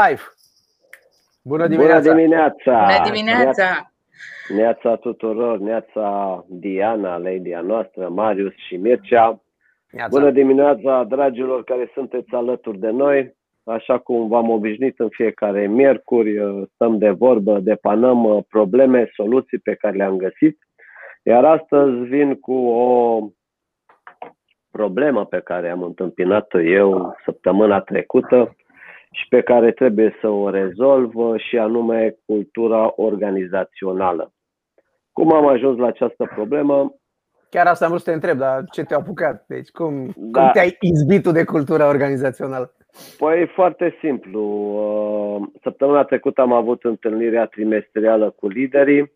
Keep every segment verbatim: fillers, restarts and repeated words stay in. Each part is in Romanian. Live. Bună dimineața! Bună dimineața! Bună dimineața! Neața tuturor, neața Diana, lady a noastră, Marius și Mircea. Neața. Bună dimineața, dragilor care sunteți alături de noi. Așa cum v-am obișnuit în fiecare miercuri, stăm de vorbă, depanăm probleme, soluții pe care le-am găsit. Iar astăzi vin cu o problemă pe care am întâmpinat-o eu săptămâna trecută și pe care trebuie să o rezolv, și anume cultura organizațională. Cum am ajuns la această problemă? Chiar asta am vrut să te întreb, dar ce te-a apucat? Deci cum, da. cum te-ai izbit tu de cultura organizațională? Păi foarte simplu. Săptămâna trecută am avut întâlnirea trimestrială cu liderii,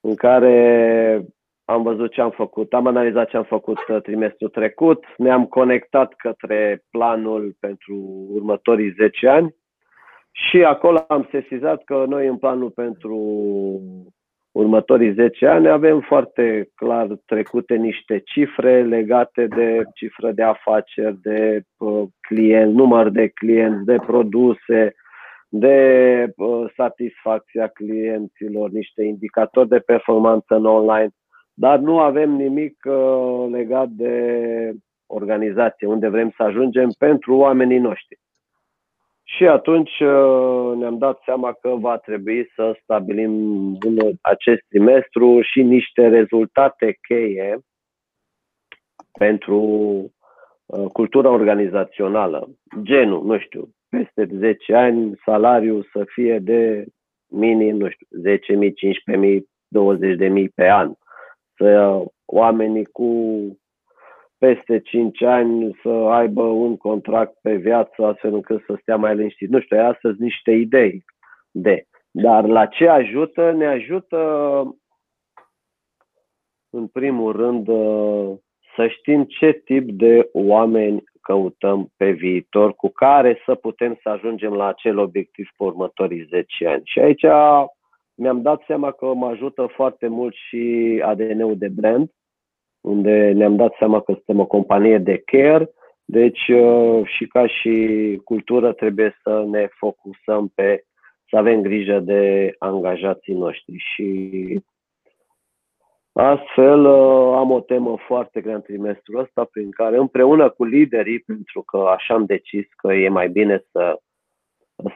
în care am văzut ce am făcut, am analizat ce am făcut trimestrul trecut, ne-am conectat către planul pentru următorii zece ani și acolo am sesizat că noi în planul pentru următorii zece ani avem foarte clar trecute niște cifre legate de cifră de afaceri, de clienți, număr de clienți, de produse, de satisfacția clienților, niște indicatori de performanță în online. Dar nu avem nimic uh, legat de organizație, unde vrem să ajungem pentru oamenii noștri. Și atunci uh, ne-am dat seama că va trebui să stabilim în acest trimestru și niște rezultate cheie pentru uh, cultura organizațională. Genul, nu știu, peste zece ani salariul să fie de minim, nu știu, zece mii, cincisprezece mii, douăzeci de mii pe an. Oamenii cu peste cinci ani să aibă un contract pe viață, astfel încât să stea mai liniștit. Nu știu, astăzi niște idei de. Dar la ce ajută? Ne ajută, în primul rând, să știm ce tip de oameni căutăm pe viitor, cu care să putem să ajungem la acel obiectiv pe următorii zece ani. Și aici mi-am dat seama că mă ajută foarte mult și A D N-ul de brand, unde ne-am dat seama că suntem o companie de care, deci și ca și cultură trebuie să ne focusăm pe, să avem grijă de angajații noștri. Și astfel am o temă foarte grea în trimestrul ăsta, prin care împreună cu liderii, pentru că așa am decis că e mai bine să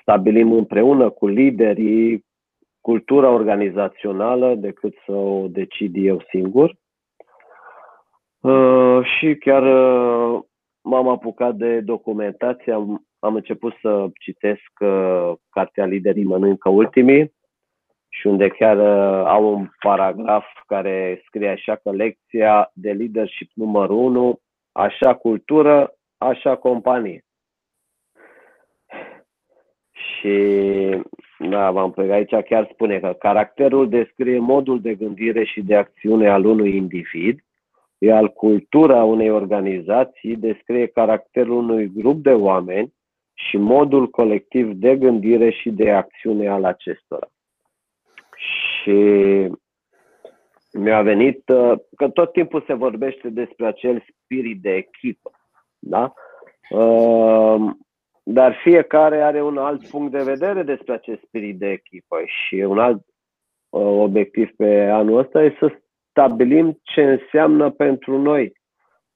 stabilim împreună cu liderii cultura organizațională decât să o decid eu singur. Uh, și chiar uh, m-am apucat de documentație, am, am început să citesc uh, cartea Liderii Mănâncă Ultimii, și unde chiar uh, au un paragraf care scrie așa că lecția de leadership numărul unu, așa cultură, așa companie. Și da, v-am plecat aici, chiar spune că caracterul descrie modul de gândire și de acțiune al unui individ, iar cultura unei organizații descrie caracterul unui grup de oameni și modul colectiv de gândire și de acțiune al acestora. Și mi-a venit că tot timpul se vorbește despre acel spirit de echipă, da? Uh, Dar fiecare are un alt punct de vedere despre acest spirit de echipă, și un alt uh, obiectiv pe anul ăsta e să stabilim ce înseamnă pentru noi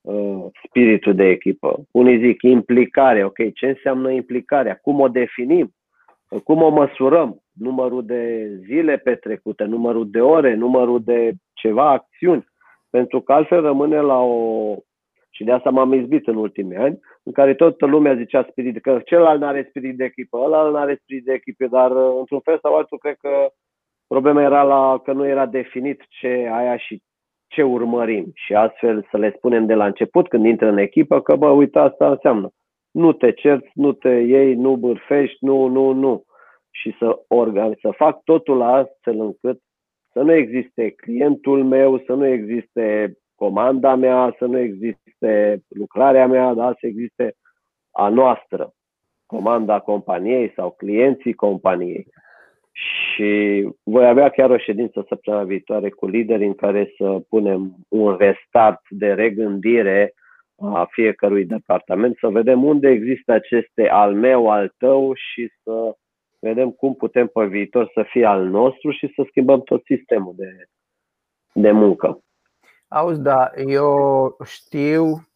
uh, spiritul de echipă. Unii zic implicare, ok, ce înseamnă implicarea? Cum o definim? Cum o măsurăm? Numărul de zile petrecute, numărul de ore, numărul de ceva acțiuni, pentru că altfel rămâne la o... Și de asta m-am izbit în ultimii ani, în care toată lumea zicea spirit, că celălalt nu are spirit de echipă, ăla nu are spirit de echipă, dar într-un fel sau altul cred că problema era la că nu era definit ce aia și ce urmărim. Și astfel să le spunem de la început, când intră în echipă, că bă, uite, asta înseamnă nu te cerți, nu te iei, nu bârfești, nu, nu, nu. Și să, organ, să fac totul astfel încât să nu existe clientul meu, să nu existe comanda mea, să nu existe lucrarea mea, dar să existe a noastră, comanda companiei sau clienții companiei. Și voi avea chiar o ședință săptămâna viitoare cu lideri în care să punem un restart de regândire a fiecărui departament, să vedem unde există aceste al meu, al tău și să vedem cum putem pe viitor să fie al nostru și să schimbăm tot sistemul de, de muncă. Auzi, da, eu știu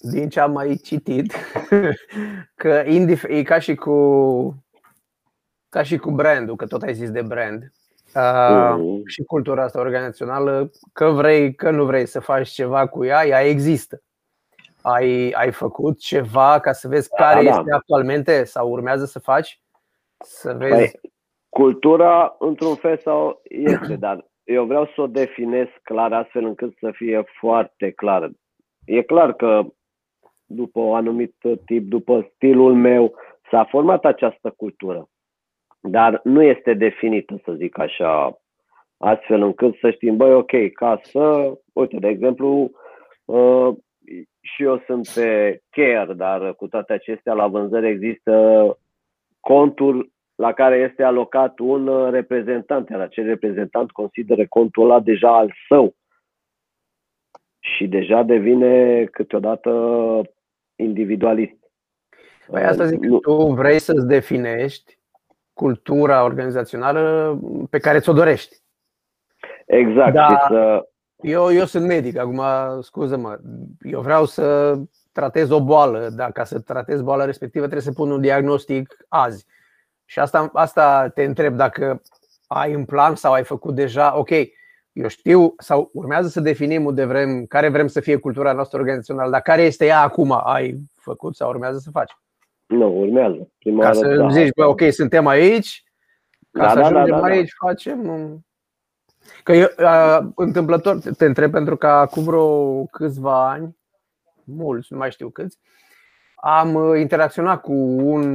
din ce am mai citit că e ca și cu ca și cu brandul, că tot ai zis de brand. Uh, și cultura asta organizațională, că vrei, că nu vrei să faci ceva cu ea, ea există. Ai, ai făcut ceva ca să vezi care da, este da. actualmente sau urmează să faci? Să vezi. Păi, cultura, într-un fel sau este, dar eu vreau să o definez clar astfel încât să fie foarte clar. E clar că după un anumit tip, după stilul meu, s-a format această cultură. Dar nu este definită, să zic așa, astfel încât să știm, băi, ok, ca să, uite, de exemplu, uh, și eu sunt pe care, dar cu toate acestea la vânzări există conturi la care este alocat un reprezentant, iar acel reprezentant consideră contul ăla deja al său și deja devine câteodată individualist. Păi asta zic, nu. Tu vrei să-ți definești cultura organizațională pe care ți-o dorești. Exact. Dar eu, eu sunt medic, acum scuză-mă, eu vreau să tratez o boală, dar ca să tratez boala respectivă trebuie să pun un diagnostic azi. Și asta, asta te întreb, dacă ai în plan sau ai făcut deja, ok, eu știu sau urmează să definim unde vrem, care vrem să fie cultura noastră organizațională, dar care este ea acum, ai făcut sau urmează să faci? Nu, urmează. Prima ca să da. zici, bă, ok, suntem aici, ca da, să ajungem da, da, da, aici, da. facem... Că eu, a, întâmplător, te întreb pentru că acum vreo câțiva ani, mulți, nu mai știu câți, am interacționat cu un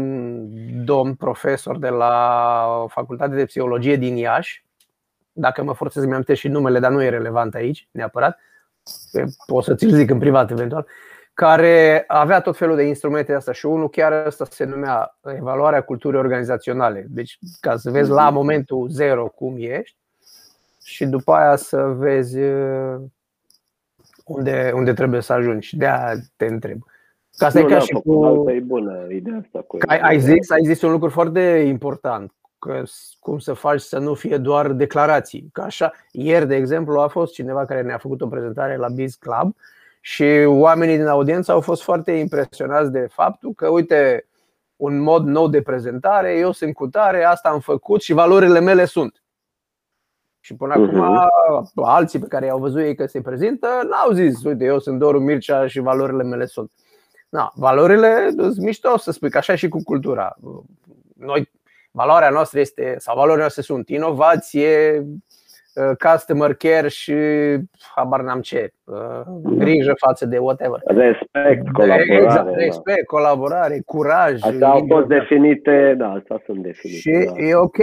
domn profesor de la Facultatea de Psihologie din Iași. Dacă mă forțez, mi-am amintit și numele, dar nu e relevant aici, neapărat. O să ți-l zic în privat, eventual. Care avea tot felul de instrumente astea și unul chiar ăsta se numea evaluarea culturii organizaționale. Deci ca să vezi la momentul zero cum ești și după aia să vezi unde, unde trebuie să ajungi. Și de-aia te întreb. Ca să nu, e ca și cu... E bună ideea asta cu ai, ai, zis, ai zis un lucru foarte important, că cum să faci să nu fie doar declarații. Că așa, ieri, de exemplu, a fost cineva care ne-a făcut o prezentare la Biz Club și oamenii din audiență au fost foarte impresionați de faptul că, uite, un mod nou de prezentare, eu sunt cu tare, asta am făcut și valorile mele sunt. Și până acum uh-huh. alții pe care i-au văzut ei că se prezintă, n-au zis, uite, eu sunt Doru Mircea și valorile mele sunt. Na, valorile sunt mișto să spui, că așa și cu cultura. Noi, valoarea noastră este, sau valorile noastre sunt inovație, customer care și habar n-am ce, grijă față de whatever. Respect, colaborare. Exact, respect, da. colaborare, curaj. Asta au fost definite, da, asta sunt definite. Și da. e ok,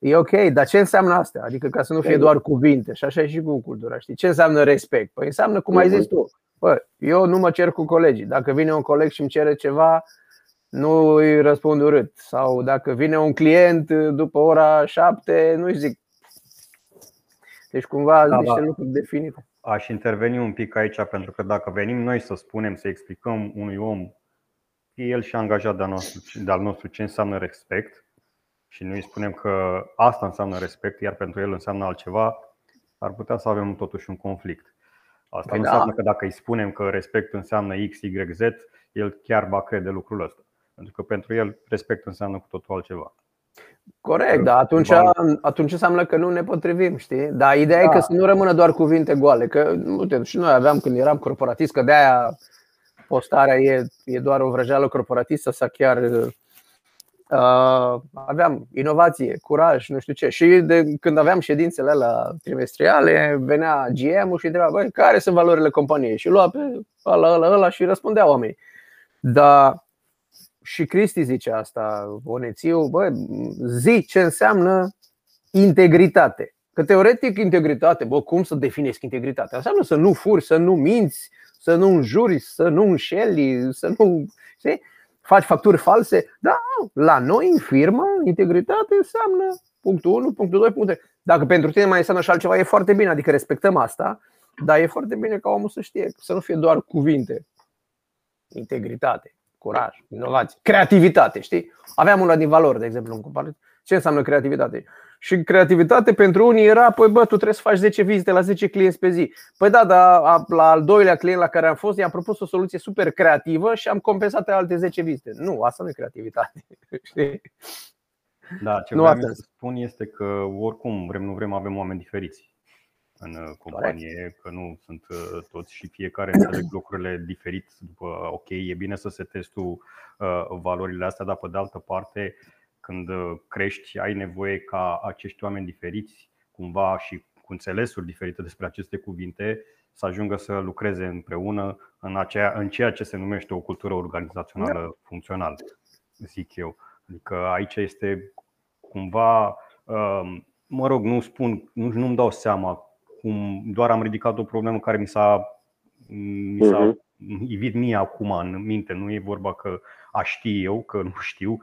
e ok, dar ce înseamnă asta? Adică ca să nu fie doar cuvinte și așa și cu cultura, știi? Ce înseamnă respect? Păi înseamnă, cum ai zis tu, bă, eu nu mă cer cu colegii. Dacă vine un coleg și îmi cere ceva, nu îi răspund urât. Sau dacă vine un client după ora șapte, nu-i zic. Deci cumva da, niște da. lucruri definite. Aș interveni un pic aici, pentru că dacă venim noi să spunem, să explicăm unui om, el și-a angajat de-al nostru, de-al nostru ce înseamnă respect și noi spunem că asta înseamnă respect, iar pentru el înseamnă altceva, ar putea să avem totuși un conflict. Asta păi nu da. înseamnă că dacă îi spunem că respect înseamnă X, Y, Z, el chiar va crede lucrul ăsta. Pentru că pentru el respect înseamnă cu totul altceva. Corect, dar atunci, atunci înseamnă că nu ne potrivim, știi? Dar ideea da. e că să nu rămână doar cuvinte goale. Că uite, și noi aveam când eram corporatist, că de-aia postarea e, e doar o vrăjeală corporatistă sau chiar uh, aveam inovație, curaj, nu știu ce. Și de când aveam ședințele alea trimestriale, venea G M-ul și întreba, băi, care sunt valorile companiei? Și lua pe ăla, ăla, ăla și răspundea oamenii. Dar... Și Cristi zice asta, Onețiu, bă, zi ce înseamnă integritate. Că teoretic integritate, bă, cum să definesc integritatea? Înseamnă să nu furi, să nu minți, să nu înjuri, să nu înșeli, să nu știi? faci facturi false. Da, la noi în firmă integritate înseamnă punctul unu, punctul doi, punctul trei. Dacă pentru tine mai înseamnă și altceva, e foarte bine, adică respectăm asta. Dar e foarte bine ca omul să știe, să nu fie doar cuvinte. Integritate, curaj, inovație, creativitate, știi? Aveam una din valori, de exemplu, în comparație. Ce înseamnă creativitate? Și creativitate pentru unii era, păi bă, tu trebuie să faci zece vizite la zece clienți pe zi. Păi da, dar la al doilea client la care am fost, i-am propus o soluție super creativă și am compensat alte zece vizite. Nu, asta nu e creativitate. Știi? Da, ce nu vreau să spun este că oricum, vrem nu vrem, avem oameni diferiți în companie, că nu sunt toți și fiecare înțeleg lucrurile diferit. După, ok, e bine să setezi tu valorile astea, dar pe de altă parte, când crești, ai nevoie ca acești oameni diferiți, cumva și cu înțelesuri diferite despre aceste cuvinte, să ajungă să lucreze împreună în, aceea, în ceea ce se numește o cultură organizațională funcțională, zic eu. Adică aici este cumva, mă rog, nu spun, nu, nu-mi dau seama cum, doar am ridicat o problemă care mi s-a, mi s-a ivit mie acum în minte. Nu e vorba că aș ști eu, că nu știu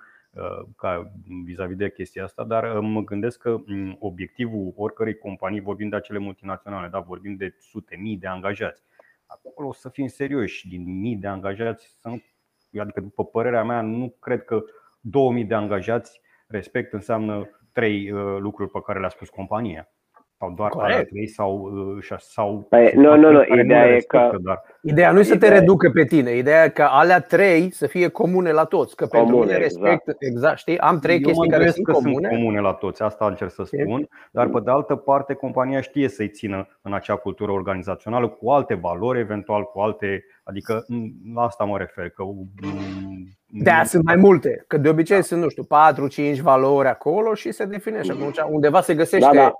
ca vis-a-vis de chestia asta, dar mă gândesc că obiectivul oricărei companii, vorbim de acele multinaționale, dar vorbim de sute mii de angajați. Acolo o să fim serioși, din mii de angajați, adică după părerea mea, nu cred că două mii de angajați respect înseamnă trei lucruri pe care le-a spus compania. Sau doar alea trei sau șase sau păi, nu, nu, nu, ideea e că dar... ideea nu e să te reducă pe tine, ideea e că alea trei să fie comune la toți, că comune, pentru mine respect, exact, exact știi? Am trei eu chestii care sunt comune. Sunt comune la toți, asta încerc să spun, dar pe de altă parte compania știe să-i țină în acea cultură organizațională cu alte valori, eventual cu alte, adică la asta mă refer, că da, sunt mai multe, că de obicei da. Sunt, nu știu, patru cinci valori acolo și se definește, undeva se găsește da, da.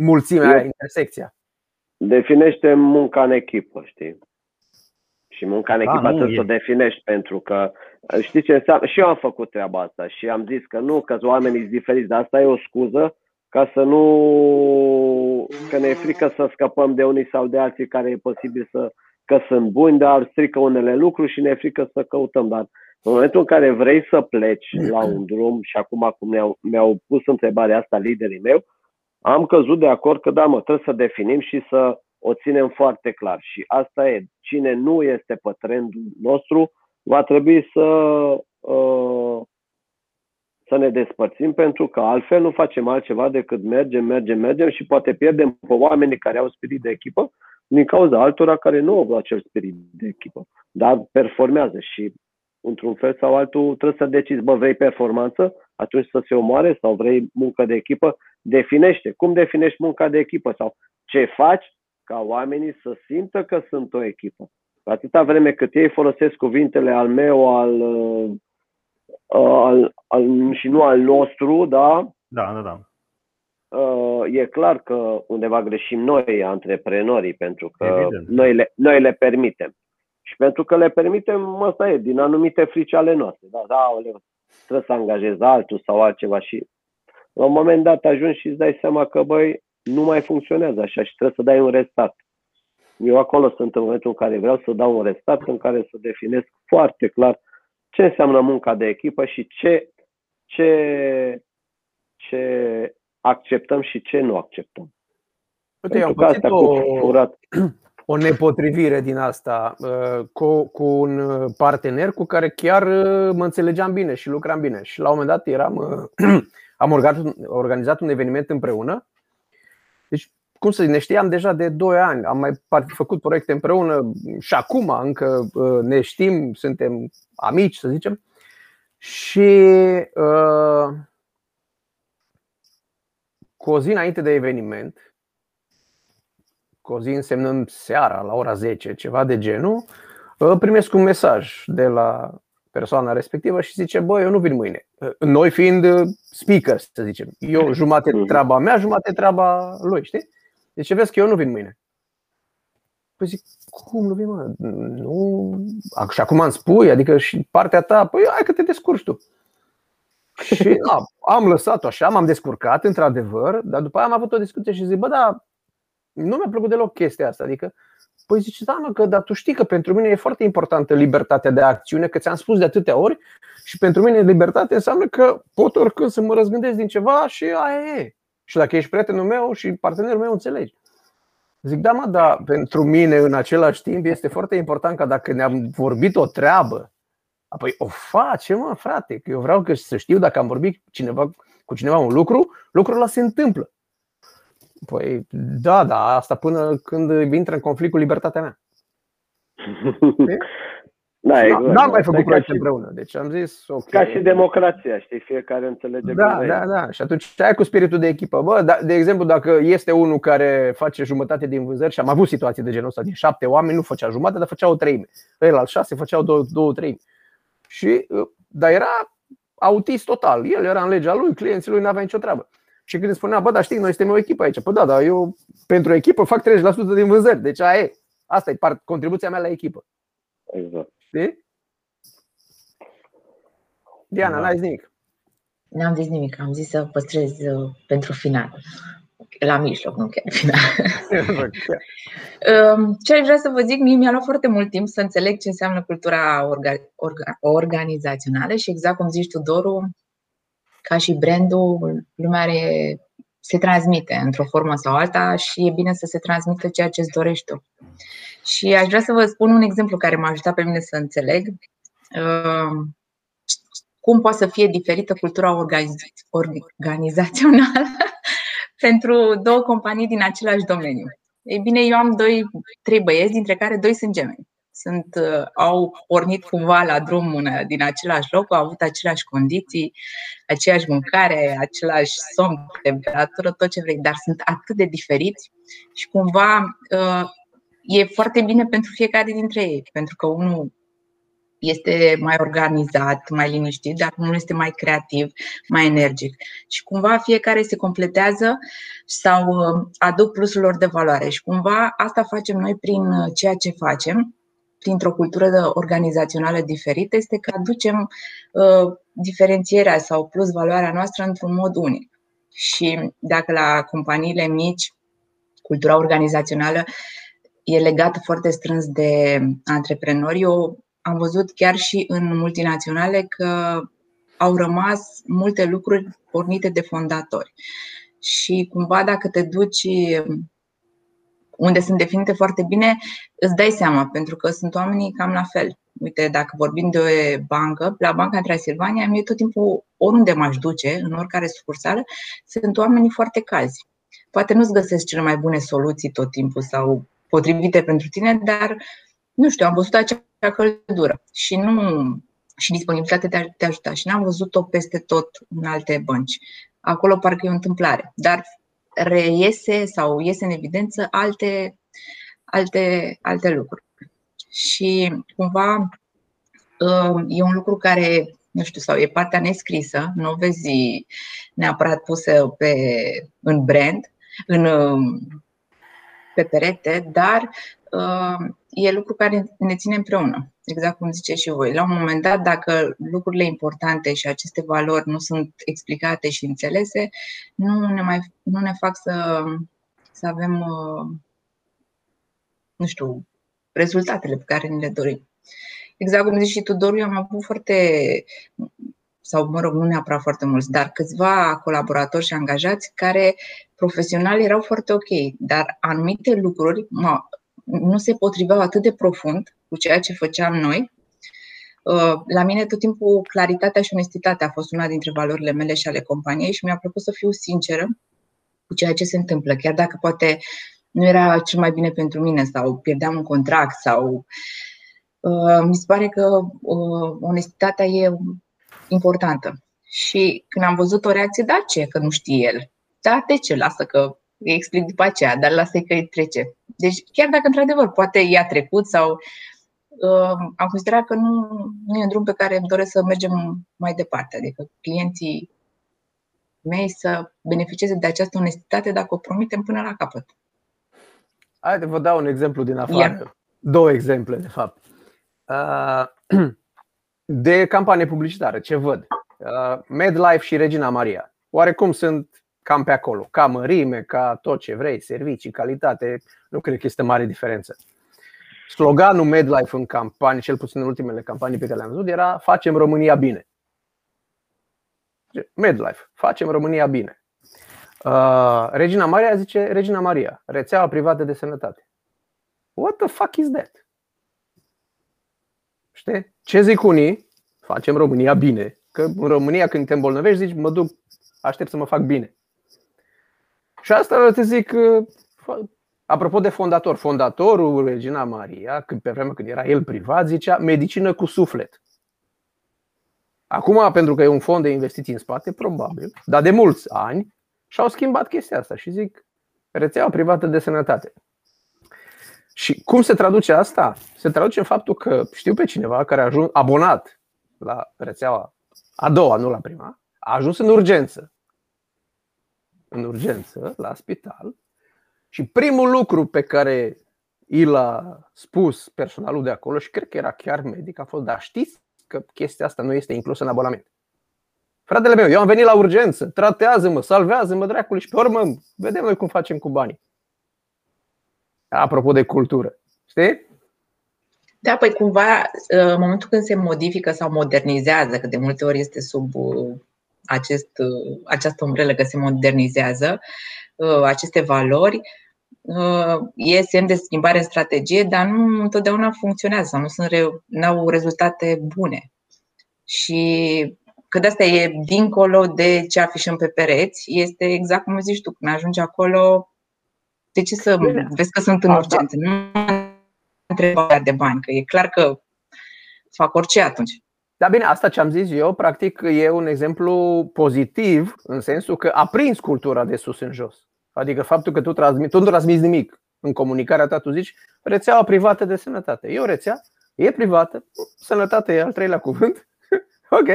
Mulțimea, intersecția. Definește munca în echipă, știi? Și munca în echipă trebuie să o definești, pentru că știi ce înseamnă? Și eu am făcut treaba asta și am zis că nu, că oamenii sunt diferiți, dar asta e o scuză ca să nu... că ne e frică să scăpăm de unii sau de alții care e posibil să... că sunt buni, dar strică unele lucruri și ne e frică să căutăm. Dar în momentul în care vrei să pleci la un drum și acum cum mi-au, mi-au pus întrebarea asta liderii mei, am căzut de acord că da, mă, trebuie să definim și să o ținem foarte clar. Și asta e, cine nu este pe trendul nostru, va trebui să, uh, să ne despărțim, pentru că altfel nu facem altceva decât mergem, mergem, mergem și poate pierdem pe oamenii care au spirit de echipă din cauza altora care nu au acel spirit de echipă, dar performează și într-un fel sau altul trebuie să decizi, bă, vrei performanță, atunci să se omoare, sau vrei muncă de echipă, definește. Cum definești munca de echipă? Sau ce faci ca oamenii să simtă că sunt o echipă? Atâta vreme cât ei folosesc cuvintele al meu al, al, al, și nu al nostru, da? Da, da, da. E clar că undeva greșim noi, antreprenorii, pentru că noi le, noi le permitem. Și pentru că le permitem, asta e, din anumite frici ale noastre. Da, da, trebuie să angajezi altul sau altceva și la un moment dat ajungi și îți dai seama că, băi, nu mai funcționează așa și trebuie să dai un restart. Eu acolo sunt în momentul în care vreau să dau un restart, în care să definesc foarte clar ce înseamnă munca de echipă și ce, ce, ce acceptăm și ce nu acceptăm. Uite, pentru că asta o... cu furat... o nepotrivire din asta cu, cu un partener cu care chiar mă înțelegeam bine și lucram bine. Și la un moment dat eram, am organizat un eveniment împreună. Deci, cum să zic, ne știam deja de doi ani, am mai făcut proiecte împreună și acum încă ne știm, suntem amici, să zicem. Și uh, cu o zi înainte de eveniment, o zi însemnând seara, la ora zece, ceva de genul, primesc un mesaj de la persoana respectivă și zice: bă, eu nu vin mâine. Noi fiind speakers, să zicem. Eu jumate treaba mea, jumate treaba lui, știi? Deci vezi că eu nu vin mâine. Păi zic, cum nu vin, mă? Nu... Și acum îmi spui, adică și partea ta, păi hai că te descurci tu. Și da, am lăsat-o așa, m-am descurcat, într-adevăr, dar după aia am avut o discuție și zic, bă, da, nu mi-a plăcut deloc chestia asta, adică, păi zice, da, mă, că, dar tu știi că pentru mine e foarte importantă libertatea de acțiune, că ți-am spus de atâtea ori și pentru mine libertate înseamnă că pot oricând să mă răzgândesc din ceva și aia e. Și dacă ești prietenul meu și partenerul meu, înțelegi. Zic, da mă, da, pentru mine în același timp este foarte important că dacă ne-am vorbit o treabă, apoi o facem, mă frate, că eu vreau că să știu dacă am vorbit cineva, cu cineva un lucru, lucrul ăla se întâmplă. Păi da, da, asta până când intră în conflict cu libertatea mea. Da, exact. N-am mai făcut proiecte împreună, deci am zis okay. Ca și democrația, știi, fiecare înțelege. Da, da, da, și atunci aia cu spiritul de echipă. Bă, de exemplu, dacă este unul care face jumătate din vânzări, și am avut situații de genul ăsta, din șapte oameni nu făcea jumătate, dar făcea o treime. El al șase făceau două, două treimi. Și, dar era autist total, el era în legea lui, clienții lui n-avea nicio treabă. Și când spunea, bă, da, știi, noi suntem o echipă aici. Păi da, dar eu pentru echipă fac treizeci la sută din vânzări, deci aia e. Asta e part, contribuția mea la echipă. Exact. Știi? Diana, da. N-ai zis nimic. N-am zis nimic, am zis să păstrez pentru final. La mijloc, nu chiar final. Ce aș vrea să vă zic, mie mi-a luat foarte mult timp să înțeleg ce înseamnă cultura orga- orga- organizațională. Și exact cum zici tu, Doru, ca și brandul, lumea are, se transmite într-o formă sau alta și e bine să se transmită ceea ce îți dorești tu. Și aș vrea să vă spun un exemplu care m-a ajutat pe mine să înțeleg cum poate să fie diferită cultura organizațională pentru două companii din același domeniu. Ei bine, eu am doi, trei băieți, dintre care doi sunt gemeni. Sunt, au pornit cumva la drum din același loc, au avut aceleași condiții, aceeași mâncare, același somn, temperatură, tot ce vrei, dar sunt atât de diferiți și cumva e foarte bine pentru fiecare dintre ei, pentru că unul este mai organizat, mai liniștit, dar unul este mai creativ, mai energic. Și cumva fiecare se completează sau aduc plusul lor de valoare. Și cumva asta facem noi prin ceea ce facem, printr-o cultură organizațională diferită, este că aducem uh, diferențierea sau plus valoarea noastră într-un mod unic. Și dacă la companiile mici cultura organizațională e legată foarte strâns de antreprenori, eu am văzut chiar și în multinaționale că au rămas multe lucruri pornite de fondatori. Și cumva dacă te duci unde sunt definite foarte bine, îți dai seama, pentru că sunt oamenii cam la fel. Uite, dacă vorbim de o bancă, la Banca Transilvania, mie tot timpul, oriunde m-aș duce, în oricare sucursală, sunt oamenii foarte calzi. Poate nu-ți găsesc cele mai bune soluții tot timpul sau potrivite pentru tine, dar, nu știu, am văzut acea căldură și, nu, și disponibilitatea de a te ajuta. Și n-am văzut-o peste tot în alte bănci. Acolo parcă e o întâmplare, dar reiese sau iese în evidență alte, alte, alte lucruri. Și cumva e un lucru care, nu știu, sau e partea nescrisă, nu o vezi neapărat pusă pe, în brand, în, pe perete, dar e lucru care ne ține împreună. Exact cum ziceți și voi. La un moment dat, dacă lucrurile importante și aceste valori nu sunt explicate și înțelese, nu ne, mai, nu ne fac să, să avem, nu știu, rezultatele pe care ni le dorim. Exact cum zici și tu, Doru, eu am avut foarte, sau mă rog, nu neapărat foarte mulți, dar câțiva colaboratori și angajați care profesional erau foarte ok, dar anumite lucruri mă, nu se potriveau atât de profund cu ceea ce făceam noi. La mine tot timpul claritatea și onestitatea a fost una dintre valorile mele și ale companiei și mi-a plăcut să fiu sinceră cu ceea ce se întâmplă. Chiar dacă poate nu era cel mai bine pentru mine sau pierdeam un contract sau mi se pare că onestitatea e importantă. Și când am văzut o reacție, da, ce? Că nu știe el. Da, de ce? Lasă că îi explic după aceea, dar lasă-i că îi trece. Deci chiar dacă într-adevăr poate i-a trecut sau uh, am considerat că nu, nu e un drum pe care îmi doresc să mergem mai departe. Adică clienții mei să beneficieze de această onestitate dacă o promitem până la capăt. Haide, vă dau un exemplu din afară. Iar. Două exemple, de fapt. De campanie publicitară, ce văd? MedLife și Regina Maria. Oarecum sunt cam pe acolo, ca mărime, ca tot ce vrei, servicii, calitate, nu cred că este mare diferență. Sloganul MedLife în campanie, cel puțin în ultimele campanii pe care le-am văzut, era facem România bine. MedLife, facem România bine. Uh, Regina Maria zice Regina Maria, rețeaua privată de sănătate. What the fuck is that? Știi? Ce zic unii? Facem România bine. Că în România când te îmbolnăvești zici mă duc, aștept să mă fac bine. Și asta te zic, apropo de fondator, fondatorul Regina Maria, când, pe vremea când era el privat, zicea medicină cu suflet. Acum, pentru că e un fond de investiții în spate, probabil, dar de mulți ani și-au schimbat chestia asta și zic rețeaua privată de sănătate. Și cum se traduce asta? Se traduce în faptul că știu pe cineva care a ajuns abonat la rețeaua a doua, nu la prima, a ajuns în urgență. În urgență, la spital. Și primul lucru pe care i l-a spus personalul de acolo, și cred că era chiar medic, a fost: dar știți că chestia asta nu este inclusă în abonament. Fratele meu, eu am venit la urgență, tratează-mă, salvează-mă, dracule, și pe urmă vedem noi cum facem cu banii. Apropo de cultură, știi? Da, păi cumva în momentul când se modifică sau modernizează, că de multe ori este sub acest, această umbrelă că se modernizează aceste valori, e semn de schimbare în strategie, dar nu întotdeauna funcționează, nu sunt, n-au rezultate bune. Și că de asta e dincolo de ce afișăm pe pereți, este exact cum zici tu, când ajungi acolo, de ce să Bine. vezi că sunt în urgență? Nu mă întreba de bani, că e clar că fac orice atunci. Da, bine, asta ce am zis eu, practic, e un exemplu pozitiv, în sensul că a prins cultura de sus în jos. Adică faptul că tu, transmi, tu nu transmiți nimic în comunicarea ta, tu zici rețeaua privată de sănătate. E o rețea, e privată, sănătatea e al treilea cuvânt. Ok.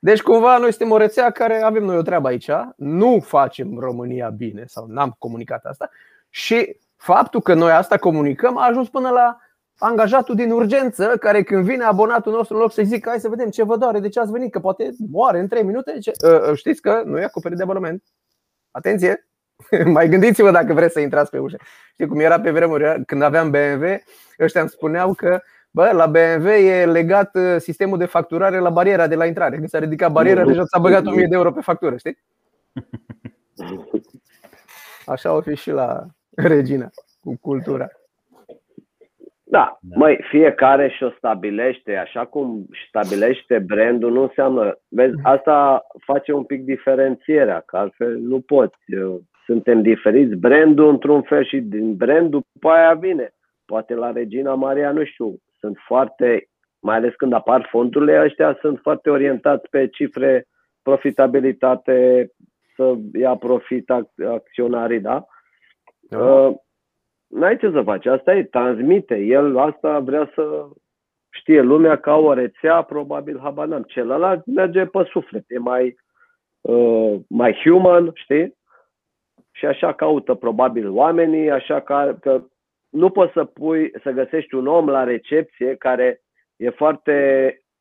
Deci cumva noi suntem o rețea care avem noi o treabă aici, nu facem România bine sau n-am comunicat asta. Și faptul că noi asta comunicăm a ajuns până la angajatul din urgență, care când vine abonatul nostru, în loc să-i zic hai să vedem ce vă doare, de ce ați venit, că poate moare în trei minute, știți că nu e acoperit de abonament. Atenție! Mai gândiți-vă dacă vreți să intrați pe ușă. Știi cum era pe vremuri când aveam B M W, ăștia îmi spuneau că bă, la B M W e legat sistemul de facturare la bariera de la intrare. Când s-a ridicat bariera, deja ți-a băgat o mie de euro pe factură, știi? Așa o fi și la Regina, cu cultura. Da, măi, fiecare și-o stabilește. Așa cum stabilește brandul, nu înseamnă... Vezi, asta face un pic diferențierea, că altfel nu poți. Suntem diferiți, brandul într-un fel și din brandul după aia vine. Poate la Regina Maria, nu știu, sunt foarte, mai ales când apar fondurile ăștia, sunt foarte orientați pe cifre, profitabilitate, să ia profit acționarii, da? da. Uh, n-ai ce să faci, asta e, transmite, el asta vrea să știe lumea ca o rețea, probabil, habar n-am, celălalt merge pe suflet, e mai, uh, mai human, știi? Și așa caută probabil oamenii, așa că, că nu poți să pui, să găsești un om la recepție care e foarte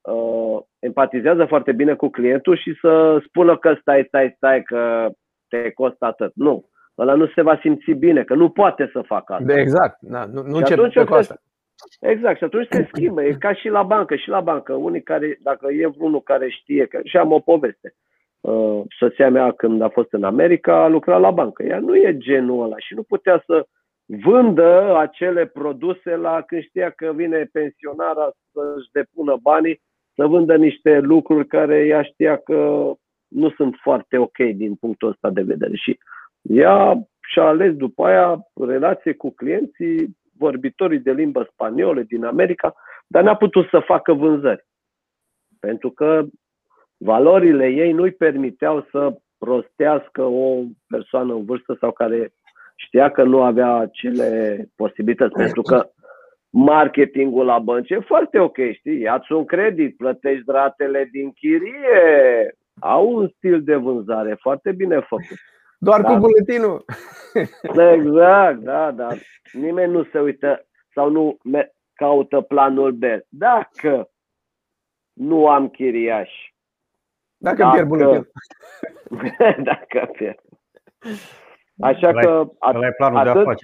uh, empatizează foarte bine cu clientul și să spună că stai, stai, stai, că te costă atât. Nu, ăla nu se va simți bine, că nu poate să facă asta. De exact, da, nu, nu începe cu asta. Exact, și atunci se schimbă, e ca și la bancă, și la bancă, unii care, dacă e unul care știe, că, și am o poveste. Uh, soția mea, când a fost în America, a lucrat la bancă. Ea nu e genul ăla și nu putea să vândă acele produse la când știa că vine pensionara să-și depună banii, să vândă niște lucruri care ea știa că nu sunt foarte ok din punctul ăsta de vedere. Și ea și-a ales după aia relație cu clienții, vorbitorii de limbă spaniolă din America, dar n-a putut să facă vânzări. Pentru că valorile ei nu-i permiteau să prostească o persoană în vârstă sau care știa că nu avea acele posibilități, pentru că marketingul la bănci e foarte ok, știi? Ia-ți un credit, plătești ratele din chirie, au un stil de vânzare foarte bine făcut. Doar dar, cu buletinul. Exact, da, dar nimeni nu se uită sau nu caută planul B. Dacă nu am chiriași, Dacă, dacă pierd buletinul. Dacă pierd. Așa că atât, atât,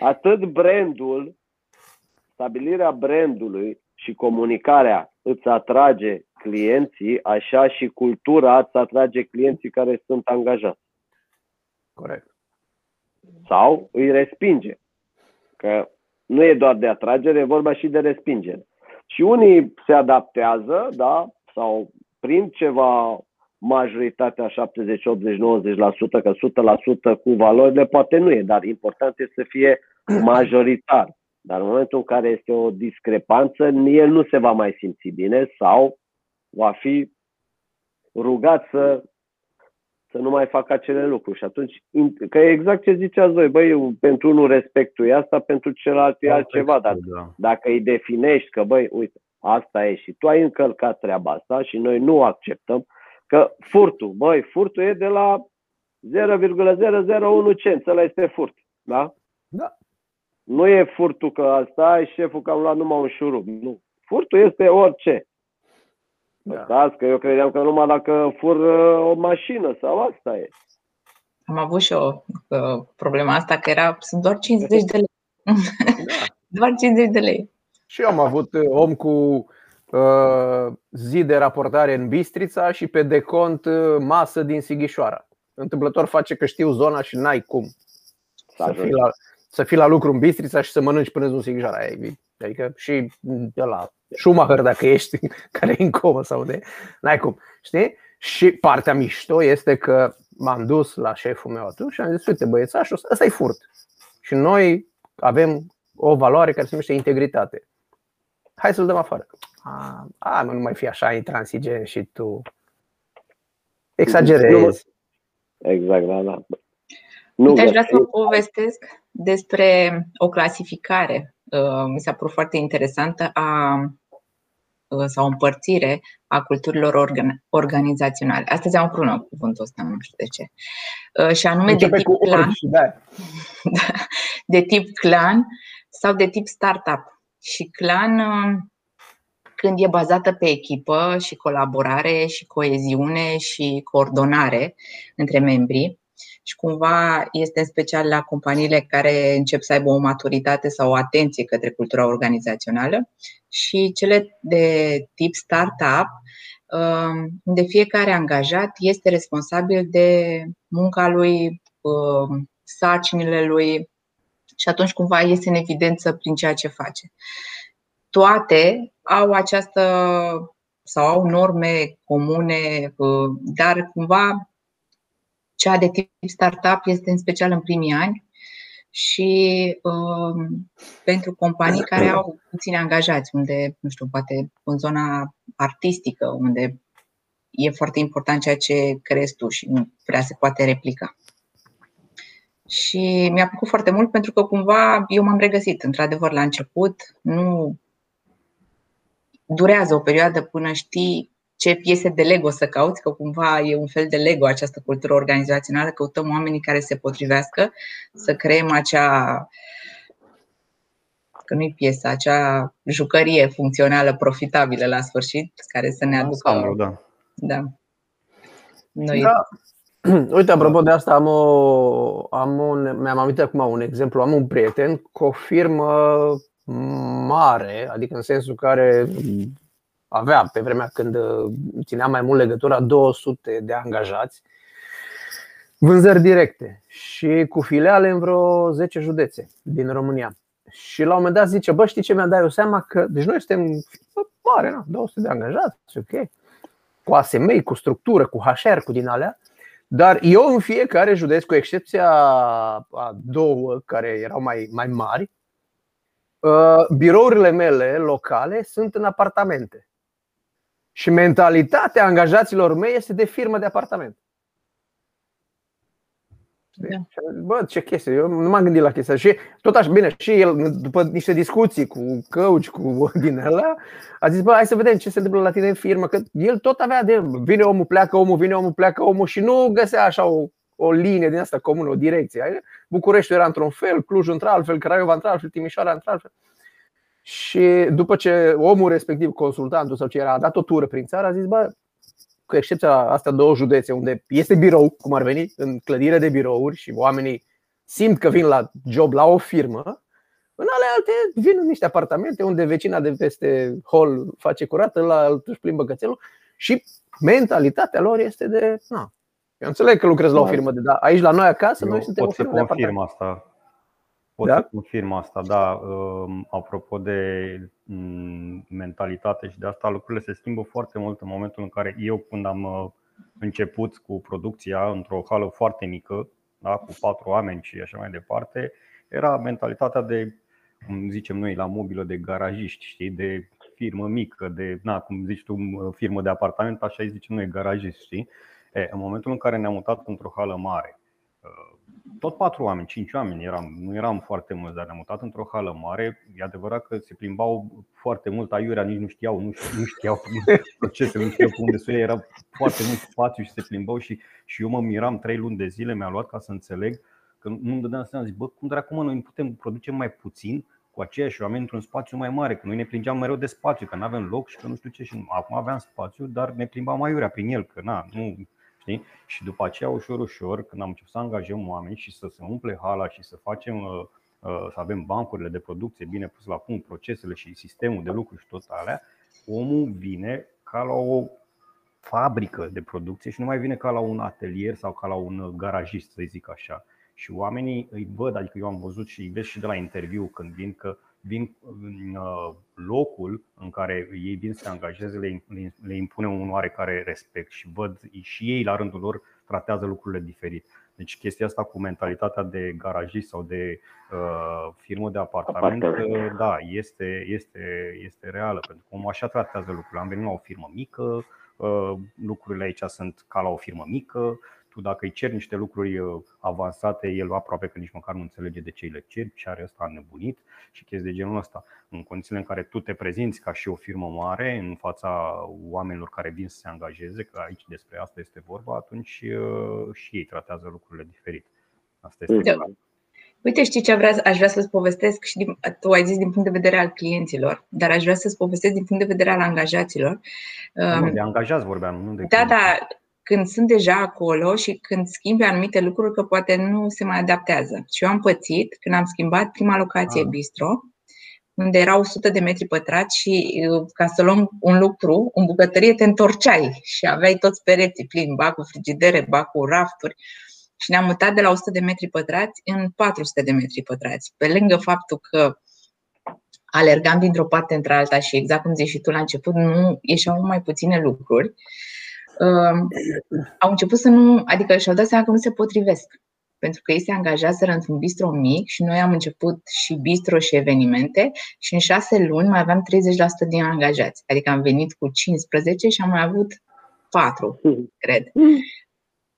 atât brandul, stabilirea brandului și comunicarea îți atrage clienții, așa și cultura îți atrage clienții care sunt angajați. Corect. Sau îi respinge. Că nu e doar de atragere, e vorba și de respingere. Și unii se adaptează, da, sau prind ceva, majoritatea șaptezeci, optzeci, nouăzeci la sută, că o sută la sută cu valorile poate nu e, dar important este să fie majoritar. Dar în momentul în care este o discrepanță, el nu se va mai simți bine sau va fi rugat să, să nu mai facă acele lucruri. Și atunci, că e exact ce ziceați voi, băi, pentru unul respectul e asta, pentru celălalt e altceva. Dar dacă îi definești că, băi, uite, asta e și tu ai încălcat treaba asta și noi nu o acceptăm, că furtul, băi, furtul e de la zero virgulă zero zero unu cent, ăla este furt, da? Da. Nu e furtul că asta e șeful că am luat numai un șurub, nu. Furtul este orice. Da. Stați că eu credeam că numai dacă fur o mașină sau asta e. Am avut și eu uh, problema asta, că era, sunt doar cincizeci de lei. Da. Doar cincizeci de lei. Și eu am avut om cu... zi de raportare în Bistrița și pe decont masă din Sighișoara. Întâmplător face că știu zona și n-ai cum să fii, la, să fii la lucru în Bistrița și să mănânci până în Sighișoara. Adică și de la Schumacher dacă ești, care e în comă sau de... n-ai cum, știi? Și partea mișto este că m-am dus la șeful meu atunci și am zis, uite băiețașul, ăsta-i furt. Și noi avem o valoare care se numește integritate. Hai să-l dăm afară. A, a, nu mai fi așa intransigent și tu exagerezi. Exact, da, da. Deci vreau să vă povestesc despre o clasificare, mi s-a părut foarte interesantă, a, sau o împărțire a culturilor organ, organizaționale. Astăzi am o problemă cu cuvântul ăsta, nu știu de ce. Și anume de tip clan, de tip clan sau de tip startup. Și clan, când e bazată pe echipă și colaborare și coeziune și coordonare între membrii, și cumva este în special la companiile care încep să aibă o maturitate sau o atenție către cultura organizațională, și cele de tip startup, unde fiecare angajat este responsabil de munca lui, sarcinile lui. Și atunci cumva iese în evidență prin ceea ce face. Toate au această sau au norme comune, dar cumva cea de tip startup este în special în primii ani și um, pentru companii care au puțini angajați, unde, nu știu, poate în zona artistică, unde e foarte important ceea ce crezi tu și nu prea se poate replica. Și mi-a plăcut foarte mult pentru că cumva eu m-am regăsit, într-adevăr, la început. Nu durează o perioadă până știi ce piese de Lego să cauți, că cumva e un fel de Lego această cultură organizațională. Căutăm oamenii care se potrivească să creăm acea, că nu-i piesă, acea jucărie funcțională, profitabilă la sfârșit, care să ne aducă. Da. Da. Noi... da. Uite, apropo de asta, am o, am un, mi-am amintit acum un exemplu. Am un prieten cu o firmă mare, adică în sensul care avea pe vremea când ținea mai mult legătura două sute de angajați, vânzări directe și cu filiale în vreo zece județe din România. Și la un moment dat zice, bă, știi ce, mi-a dat eu seama că, deci noi suntem firmă mare, na, două sute de angajați, ok, cu A S M I, cu structură, cu H R, cu din alea. Dar eu în fiecare județ, cu excepția a două care erau mai, mai mari, birourile mele locale sunt în apartamente. Și mentalitatea angajaților mei este de firmă de apartament. Da. Bă, ce chestie, eu nu m-am gândit la chestia. Și tot așa, bine, și el, după niște discuții cu coach, cu din ăla, a zis, bă, hai să vedem ce se întâmplă la tine în firmă. Că el tot avea de, vine omul, pleacă omul, vine omul, pleacă omul. Și nu găsea așa o, o linie din asta comună, o direcție. București era într-un fel, Cluj într-alt fel, Craiova într-alt fel, Timișoara într-alt fel. Și după ce omul respectiv, consultantul sau ce era, a dat o tură prin țară, a zis, bă, cu excepția astea două județe unde este birou, cum ar veni, în clădire de birouri și oamenii simt că vin la job la o firmă, în ale alte vin în niște apartamente unde vecina de peste hol face curată, la își plimbă cățelul și mentalitatea lor este de, na, Eu înțeleg că lucrez la o firmă, de, dar aici la noi acasă eu noi suntem o firmă. Pot să confirm asta. Pot da? să confirm asta, da. Apropo de mentalitate și de asta, lucrurile se schimbă foarte mult în momentul în care eu, când am început cu producția într-o hală foarte mică, da, cu patru oameni și așa mai departe, era mentalitatea de, cum zicem noi la mobilă, de garajiști, știi, de firmă mică, de, na, cum zici tu, firmă de apartament, așa îi zicem noi, garajiști, știi? E, în momentul în care ne-am mutat într-o hală mare, tot patru oameni, cinci oameni eram, nu eram foarte mulți, dar ne-am mutat într-o hală mare. E adevărat că se plimbau foarte mult aiurea, nici nu știau, nu știau, nu știau procese, nu știau cum de suie, era foarte mult spațiu și se plimbau și, și eu mă miram, trei luni de zile mi-a luat ca să înțeleg că nu-mi dădeam seama, zic, bă, cum dracu, mă, noi putem produce mai puțin cu aceiași oameni într-un spațiu mai mare, că noi ne plingeam mereu de spațiu, că nu avem loc și că nu știu ce și acum aveam spațiu, dar ne plimbam aiurea prin el, că na, nu. Și după aceea, ușor, ușor, când am început să angajăm oameni și să se umple hala și să facem, să avem bancurile de producție bine pus la punct, procesele și sistemul de lucru și tot alea, omul vine ca la o fabrică de producție și nu mai vine ca la un atelier sau ca la un garajist, să zic așa. Și oamenii îi văd, adică eu am văzut și îi văd și de la interviu când vin că vin locul în care ei vin să se angajeze, le impune un oarecare respect și văd și ei la rândul lor tratează lucrurile diferit. Deci chestia asta cu mentalitatea de garajist sau de uh, firmă de apartament, apartament. Da, este, este, este reală, pentru că omul așa tratează lucrurile. Am venit la o firmă mică, uh, lucrurile aici sunt ca la o firmă mică. Tu dacă îi ceri niște lucruri avansate, el aproape că nici măcar nu înțelege de ce îi le ceri și are ăsta nebunit și chestii de genul ăsta. În condițiile în care tu te prezinți ca și o firmă mare în fața oamenilor care vin să se angajeze, că aici despre asta este vorba, atunci și ei tratează lucrurile diferit. Asta este da. Uite, știi ce vrea, aș vrea să-ți povestesc și din, tu ai zis din punct de vedere al clienților, dar aș vrea să-ți povestesc din punct de vedere al angajaților. Nu, de angajați vorbeam, nu de Da, clienți. da. Când sunt deja acolo și când schimbi anumite lucruri, că poate nu se mai adaptează. Și eu am pățit când am schimbat prima locație, ah. bistro, unde erau o sută de metri pătrați și ca să luăm un lucru, în bucătărie te întorceai și aveai toți pereții plini, ba cu frigidere, ba cu rafturi. Și ne-am mutat de la o sută de metri pătrați în patru sute de metri pătrați. Pe lângă faptul că alergam dintr-o parte într-alta și exact cum zici și tu la început, nu ieșeau mai puține lucruri. Uh, au început să nu, adică și-au dat seama că nu se potrivesc, pentru că ei se angajaseră într-un bistro mic și noi am început și bistro și evenimente și în șase luni mai aveam treizeci la sută din angajați. Adică am venit cu cincisprezece și am mai avut patru, cred.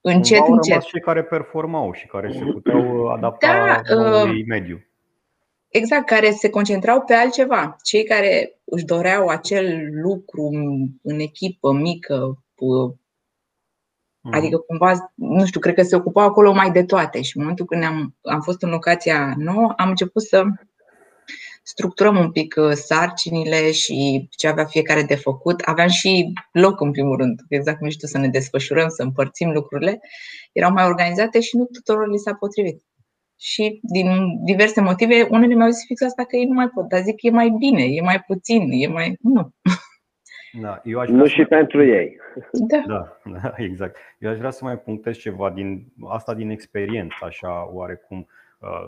Încet, au rămas încet. Și care performau și care se puteau adapta da, uh, în mediu. Exact, care se concentrau pe altceva. Cei care își doreau acel lucru în echipă mică, adică cumva, nu știu, cred că se ocupau acolo mai de toate. Și în momentul când am, am fost în locația nouă, am început să structurăm un pic sarcinile și ce avea fiecare de făcut. Aveam și loc în primul rând, exact cum știu, să ne desfășurăm, să împărțim lucrurile. Erau mai organizate și nu tuturor li s-a potrivit. Și din diverse motive, unele mi-au zis fix asta că ei nu mai pot, dar zic e mai bine, e mai puțin, e mai... nu. Da, eu aș vrea nu să... și pentru ei. Da. Da, da, exact. Eu aș vrea să mai punctez ceva din asta din experiență, așa oarecum.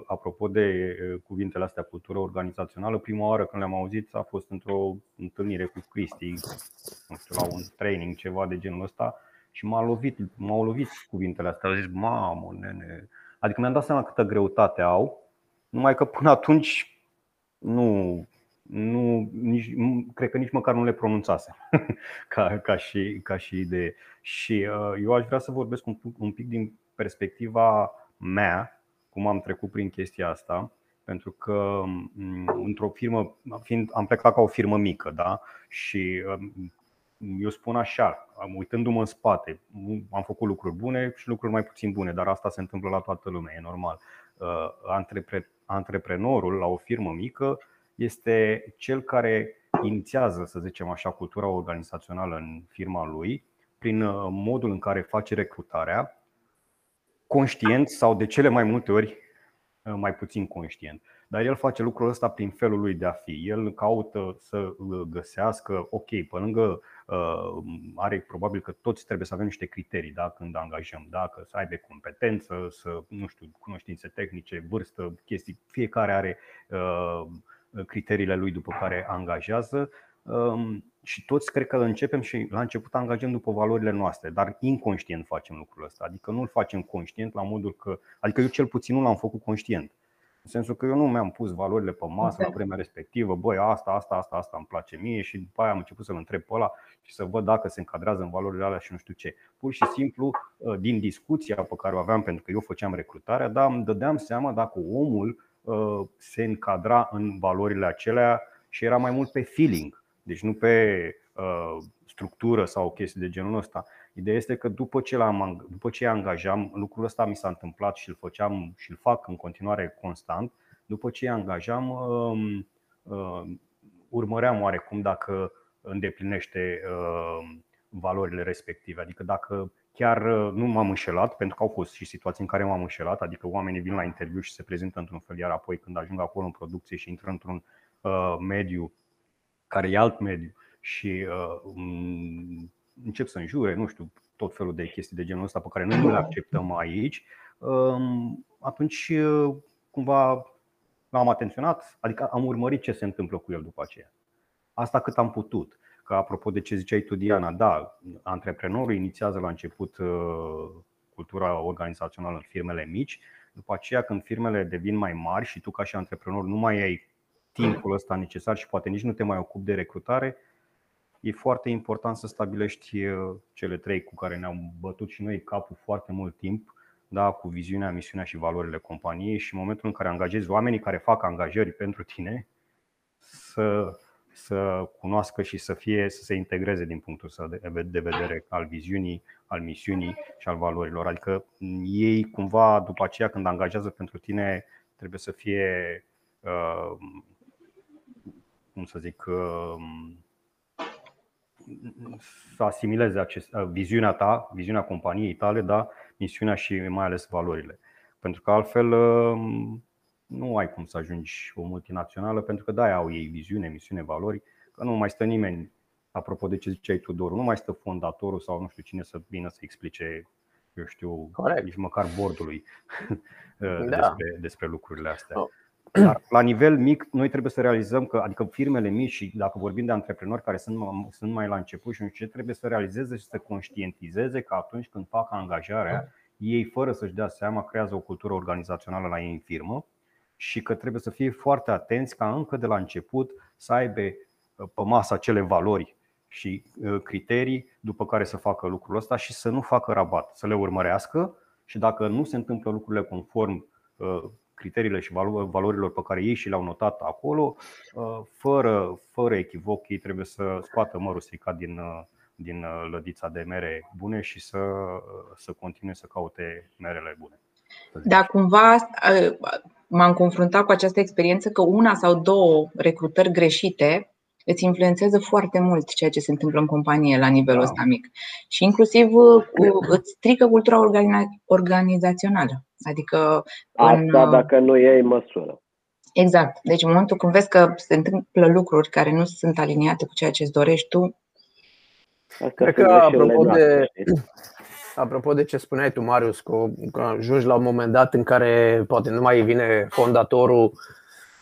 Apropo de cuvintele astea, cultură organizațională, prima oară când le-am auzit a fost într-o întâlnire cu Cristi, nu știu, la un training, ceva de genul ăsta, și m-a lovit, m-au lovit cuvintele astea. Am zis, mamă, nene. Adică mi-am dat seama câtă greutate au, numai că până atunci nu. Nu, nici, cred că nici măcar nu le pronunțase ca, ca, și, ca și idee. Și uh, eu aș vrea să vorbesc un pic, un pic din perspectiva mea, cum am trecut prin chestia asta. Pentru că m- într-o firmă, fiind, am plecat ca o firmă mică, da? Și um, eu spun așa, uitându-mă în spate, am făcut lucruri bune și lucruri mai puțin bune, dar asta se întâmplă la toată lumea, e normal. uh, antrepre, Antreprenorul la o firmă mică este cel care inițiază, să zicem așa, cultura organizațională în firma lui prin modul în care face recrutarea, conștient sau de cele mai multe ori mai puțin conștient. Dar el face lucrul ăsta prin felul lui de a fi. El caută să găsească, ok, pe lângă are probabil că toți trebuie să avem niște criterii, da, când angajăm, dacă să aibă competență, să nu știu, cunoștințe tehnice, vârstă, chestii, fiecare are criteriile lui după care angajează. Și toți cred că începem și la început angajăm după valorile noastre, dar inconștient facem lucrul ăsta. Adică nu îl facem conștient la modul că, adică eu cel puțin nu l-am făcut conștient. În sensul că eu nu mi-am pus valorile pe masă okay. la vremea respectivă. Băi, asta, asta, asta, asta îmi place mie. Și după aia am început să-l întreb pe ăla și să văd dacă se încadrează în valorile alea și nu știu ce. Pur și simplu din discuția pe care o aveam, pentru că eu făceam recrutarea, dar îmi dădeam seama dacă omul se încadra în valorile acelea. Și era mai mult pe feeling, deci nu pe structură sau chestii de genul ăsta. Ideea este că după ce, l-am, după ce angajam, lucrul ăsta mi s-a întâmplat și îl făceam și îl fac în continuare constant. După ce angajam, urmăream oarecum dacă îndeplinește valorile respective. Adică dacă chiar nu m-am înșelat, pentru că au fost și situații în care m-am înșelat. Adică oamenii vin la interviu și se prezintă într-un fel, iar apoi când ajung acolo în producție și intră într-un mediu care e alt mediu și încep să înjure, nu știu, tot felul de chestii de genul ăsta pe care noi nu le acceptăm aici, atunci cumva l-am atenționat, adică am urmărit ce se întâmplă cu el după aceea. Asta cât am putut. Că apropo de ce ziceai tu, Diana, da, antreprenorul inițiază la început cultura organizațională în firmele mici. După aceea când firmele devin mai mari și tu ca și antreprenor nu mai ai timpul ăsta necesar și poate nici nu te mai ocupi de recrutare, e foarte important să stabilești cele trei cu care ne-am bătut și noi capul foarte mult timp, da, cu viziunea, misiunea și valorile companiei. Și în momentul în care angajezi oamenii care fac angajări pentru tine, să, să cunoască și să fie, să se integreze din punctul de vedere al viziunii, al misiunii și al valorilor. Adică ei cumva după aceea când angajează pentru tine trebuie să fie, cum să zic, să asimileze acest, viziunea ta, viziunea companiei tale, da, misiunea și mai ales valorile. Pentru că altfel nu ai cum să ajungi o multinațională, pentru că de-aia au ei viziune, misiune, valori. Că nu mai stă nimeni, apropo de ce ziceai tu, Doru, nu mai stă fondatorul sau nu știu cine să vină să explice, eu știu, corect, nici măcar boardului da. despre, despre lucrurile astea. No. Dar la nivel mic, noi trebuie să realizăm că, adică firmele mici, și dacă vorbim de antreprenori care sunt, sunt mai la început și nu știu ce, trebuie să realizeze și să conștientizeze că atunci când fac angajarea, ei fără să-și dea seama creează o cultură organizațională la ei în firmă și că trebuie să fie foarte atenți ca încă de la început să aibă pe masă acele valori și criterii după care să facă lucrul ăsta și să nu facă rabat, să le urmărească și dacă nu se întâmplă lucrurile conform criteriile și valorilor pe care ei și le-au notat acolo, fără, fără echivoc, ei trebuie să scoată mărul stricat din, din lădița de mere bune și să, să continue să caute merele bune. Da, cumva m-am confruntat cu această experiență că una sau două recrutări greșite îți influențează foarte mult ceea ce se întâmplă în companie la nivelul ăsta da. mic. Și inclusiv îți strică cultura organi- organizațională. Adică asta în... dacă nu iei măsură. Exact. Deci în momentul când vezi că se întâmplă lucruri care nu sunt aliniate cu ceea ce îți dorești tu. Cred că apropo de, apropo de ce spuneai tu, Marius, că ajungi la un moment dat în care poate nu mai vine fondatorul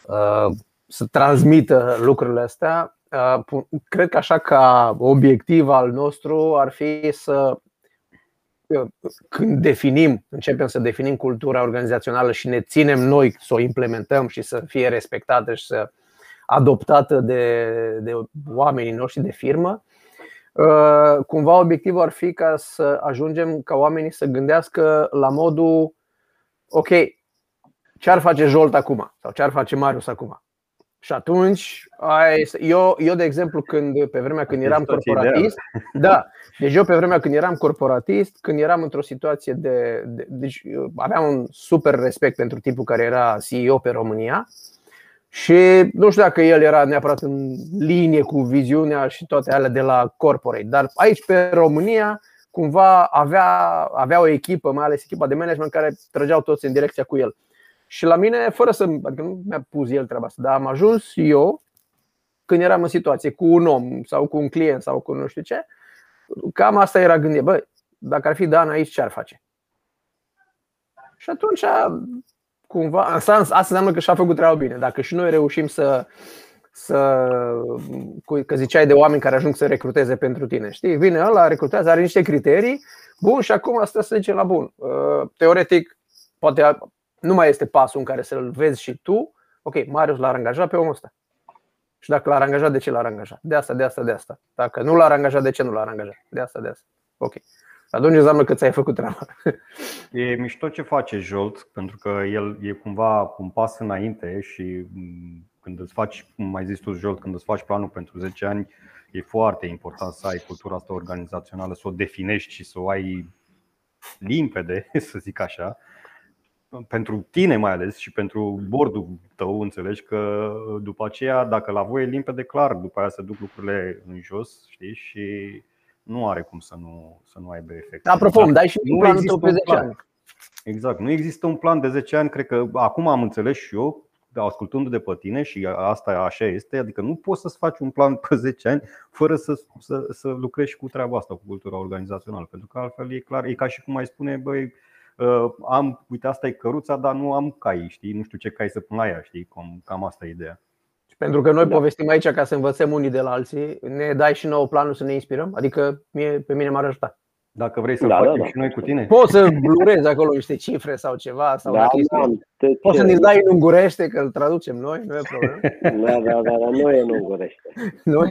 uh, să transmită lucrurile astea. uh, Cred că așa ca obiectiv al nostru ar fi să, când definim, începem să definim cultura organizațională și ne ținem noi să o implementăm și să fie respectată și să adoptată de, de oamenii noștri de firmă, cumva obiectivul ar fi ca să ajungem ca oamenii să gândească la modul ok, ce ar face Jolt acum? Sau ce ar face Marius acum? Și atunci, eu, eu de exemplu, când pe vremea când eram corporatist, da, deci eu pe vremea când eram corporatist, când eram într-o situație de, de deci aveam un super respect pentru tipul care era C E O pe România și nu știu dacă el era neapărat în linie cu viziunea și toate alea de la corporate, dar aici pe România cumva avea avea o echipă, mai ales echipa de management care trăgeau toți în direcția cu el. Și la mine, fără să, adică nu mi-a pus el treaba asta, dar am ajuns eu, când eram în situație cu un om sau cu un client sau cu nu știu ce, cam asta era gândit, bă, dacă ar fi Dan aici, ce ar face? Și atunci, cumva, asta, asta înseamnă că și-a făcut treaba bine. Dacă și noi reușim să, să, că ziceai de oameni care ajung să recruteze pentru tine, știi? Vine ăla, recrutează, are niște criterii, bun, și acum asta se duce la bun. Teoretic, poate nu mai este pasul în care să-l vezi și tu. Ok, Marius l-ar angaja pe omul ăsta. Și dacă l-ar angaja, de ce l-ar angaja? De asta, de asta, de asta. Dacă nu l-ar angaja, de ce nu l-ar angaja? De asta, de asta. Ok. Atunci înseamnă că ți-ai făcut treaba. E mișto ce face Jolt, pentru că el e cumva un pas înainte și când îți faci, cum mai zis tu, Jolt, când îți faci planul pentru zece ani, e foarte important să ai cultura asta organizațională, să o definești și să o ai limpede, să zic așa. Pentru tine mai ales și pentru board-ul tău, înțelegi că după aceea, dacă la voi e limpede, clar, după aia se duc lucrurile în jos, știi, și nu are cum să nu, să nu aibă efect. Apropo, îmi dai și nu planul tău pe zece ani. Exact, nu există un plan de zece ani, cred că acum am înțeles și eu, ascultându-te pe tine, și asta așa este, adică nu poți să-ți faci un plan pe zece ani fără să, să, să lucrezi cu treaba asta, cu cultura organizațională, pentru că altfel e clar, e ca și cum ai spune, băi, am, uite, asta e căruța, dar nu am cai, știi? Nu știu ce cai să pun la ea, știi? Cam, cam asta e ideea. Pentru că noi da. povestim aici ca să învățăm unii de la alții, ne dai și nouă planul să ne inspirăm? Adică mie, pe mine m-ar ajuta. Dacă vrei să-l da, facem da, da. și noi cu tine. Poți să blurezi acolo niște cifre sau ceva sau da, da, te, poți să ne dai în ungurește, că îl traducem noi, nu e problemă. Da, da, da, da, nu e în ungurește. Nu?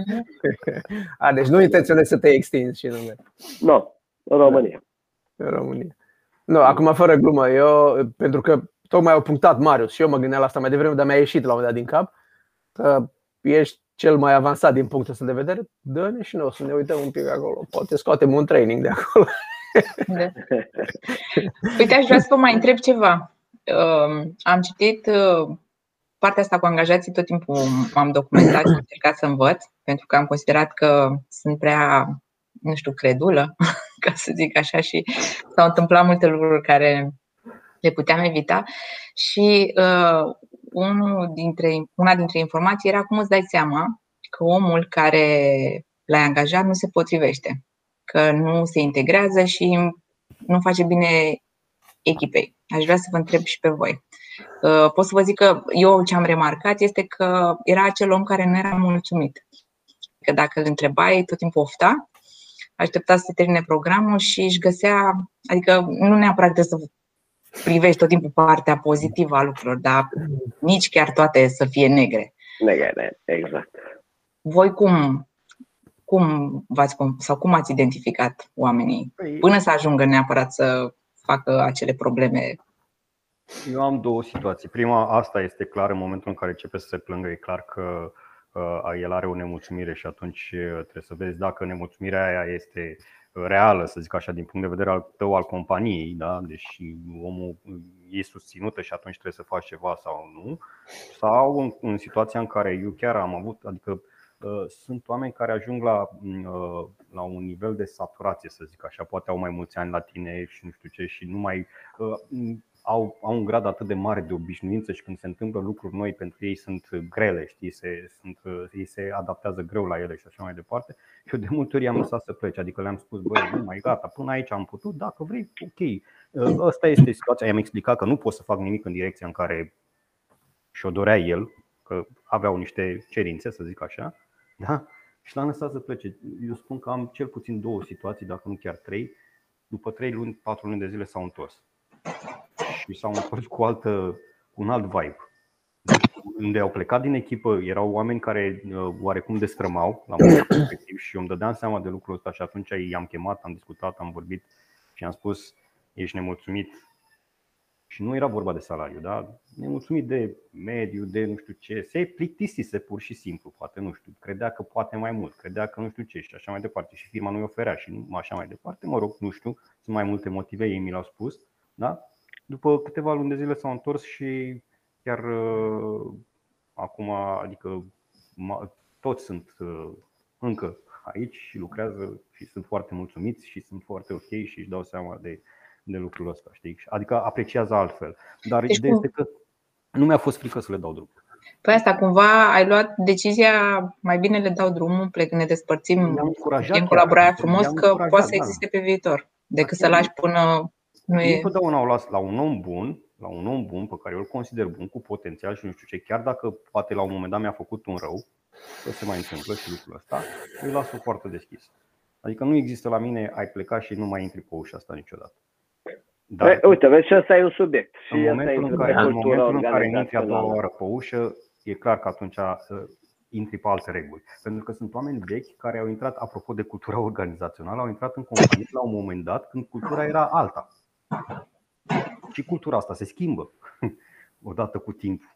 A, deci nu intenționezi să te extinzi și în ungurește. Nu, în România. În România. Nu, acum fără glumă, eu, pentru că tocmai au punctat Marius și eu mă gândeam la asta mai devreme, dar mi-a ieșit la un moment dat din cap că ești cel mai avansat din punctul ăsta de vedere, dă-ne și noi să ne uităm un pic acolo, poate scoatem un training de acolo. Da. Uite, aș vrea să vă mai întreb ceva. Am citit partea asta cu angajații, tot timpul m-am documentat și am încercat să învăț, pentru că am considerat că sunt prea, nu știu, credulă, ca să zic așa, și s-au întâmplat multe lucruri care le puteam evita. Și uh, unul dintre, una dintre informații era cum îți dai seama că omul care l-ai angajat nu se potrivește, că nu se integrează și nu face bine echipei. Aș vrea să vă întreb și pe voi. Uh, pot să vă zic că eu ce am remarcat este că era acel om care nu era mulțumit. Că dacă îl întrebai, tot timpul ofta, aștepta să se termine programul și își găsea, adică nu neapărat să privești tot timpul partea pozitivă a lucrurilor, dar nici chiar toate să fie negre. Negre, exact. Voi cum, cum v-ați, sau cum ați identificat oamenii până să ajungă neapărat să facă acele probleme? Eu am două situații. Prima, asta este clar, în momentul în care începe să se plângă, e clar că el are o nemulțumire și atunci trebuie să vezi dacă nemulțumirea aia este reală, să zic așa, din punct de vedere al tău, al companiei, da? Deci omul e susținută și atunci trebuie să faci ceva sau nu. Sau în, în situația în care eu chiar am avut, adică sunt oameni care ajung la, la un nivel de saturație, să zic așa, poate au mai mulți ani la tine și nu știu ce și nu mai Au, au un grad atât de mare de obișnuință și când se întâmplă lucruri noi pentru ei sunt grele, știi, se, sunt, ei se adaptează greu la ele și așa mai departe. Eu de multe ori am lăsat să plece, adică le-am spus, băi, nu mai gata, până aici am putut, dacă vrei, ok. Asta este situația, i-am explicat că nu pot să fac nimic în direcția în care și-o dorea el, că aveau niște cerințe, să zic așa, da? Și l-am lăsat să plece. Eu spun că am cel puțin două situații, dacă nu chiar trei, după trei luni, patru luni de zile s-au întors. Și s-au întors cu, altă, cu un alt vibe. Unde au plecat din echipă, erau oameni care oarecum destrămau la momentul respectiv și eu îmi dădeam seama de lucrul ăsta și atunci i-am chemat, am discutat, am vorbit și am spus, ești nemulțumit. Și nu era vorba de salariu, da? Nemulțumit de mediu, de nu știu ce, se plictisise pur și simplu, poate, nu știu, credea că poate mai mult, credea că nu știu ce și așa mai departe. Și firma nu-i oferea și așa mai departe, mă rog, nu știu, sunt mai multe motive, ei mi l-au spus, da? După câteva luni de zile s-au întors și chiar uh, acum, adică ma, toți sunt uh, încă aici și lucrează și sunt foarte mulțumiți și sunt foarte ok și își dau seama de, de lucrul ăsta, știi? Adică apreciază altfel. Dar deci, ideea este că nu mi-a fost frică să le dau drumul. Păi asta, cumva ai luat decizia, mai bine le dau drumul, plec, ne despărțim din colaborarea frumos, că poate să existe pe viitor, decât să lași până nu e. Întotdeauna au luat la un om bun, la un om bun pe care eu îl consider bun, cu potențial și nu știu ce, chiar dacă poate la un moment dat mi-a făcut un rău, că se mai întâmplă și lucrul ăsta, îi las-o foarte deschisă. Adică nu există la mine, ai plecat și nu mai intri pe ușa asta niciodată. Dar, păi, uite, vezi, și ăsta e un subiect. Și în momentul în care, în momentul în care intri a doua oară pe ușă, e clar că atunci intri pe alte reguli. Pentru că sunt oameni vechi care au intrat, apropo de cultura organizațională, au intrat în companie la un moment dat când cultura era alta. Și cultura asta se schimbă odată cu timpul.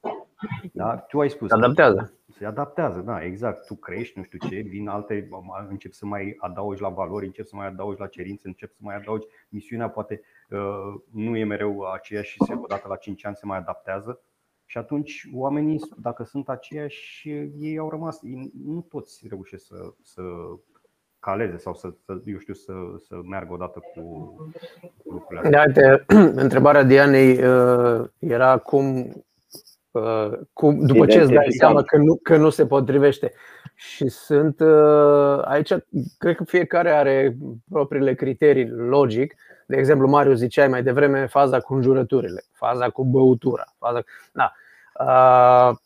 Da? Tu ai spus. Se adaptează. Se adaptează, da, exact. Tu crești, nu știu ce, vin alte, începi să mai adaugi la valori, începi să mai adaugi la cerințe, începi să mai adaugi. Misiunea poate nu e mereu aceeași și odată la cinci ani se mai adaptează. Și atunci oamenii, dacă sunt aceiași, ei au rămas. Nu toți reușesc să, să caleze sau să, eu știu, să, să meargă odată cu lucrurile astea. Întrebarea Dianei era cum, cum după ce îți dai seama că nu, că nu se potrivește. Și sunt aici, cred că fiecare are propriile criterii, logic. De exemplu, Marius, ziceai mai devreme faza cu înjurăturile, faza cu băutura, faza cu... Da. Uh,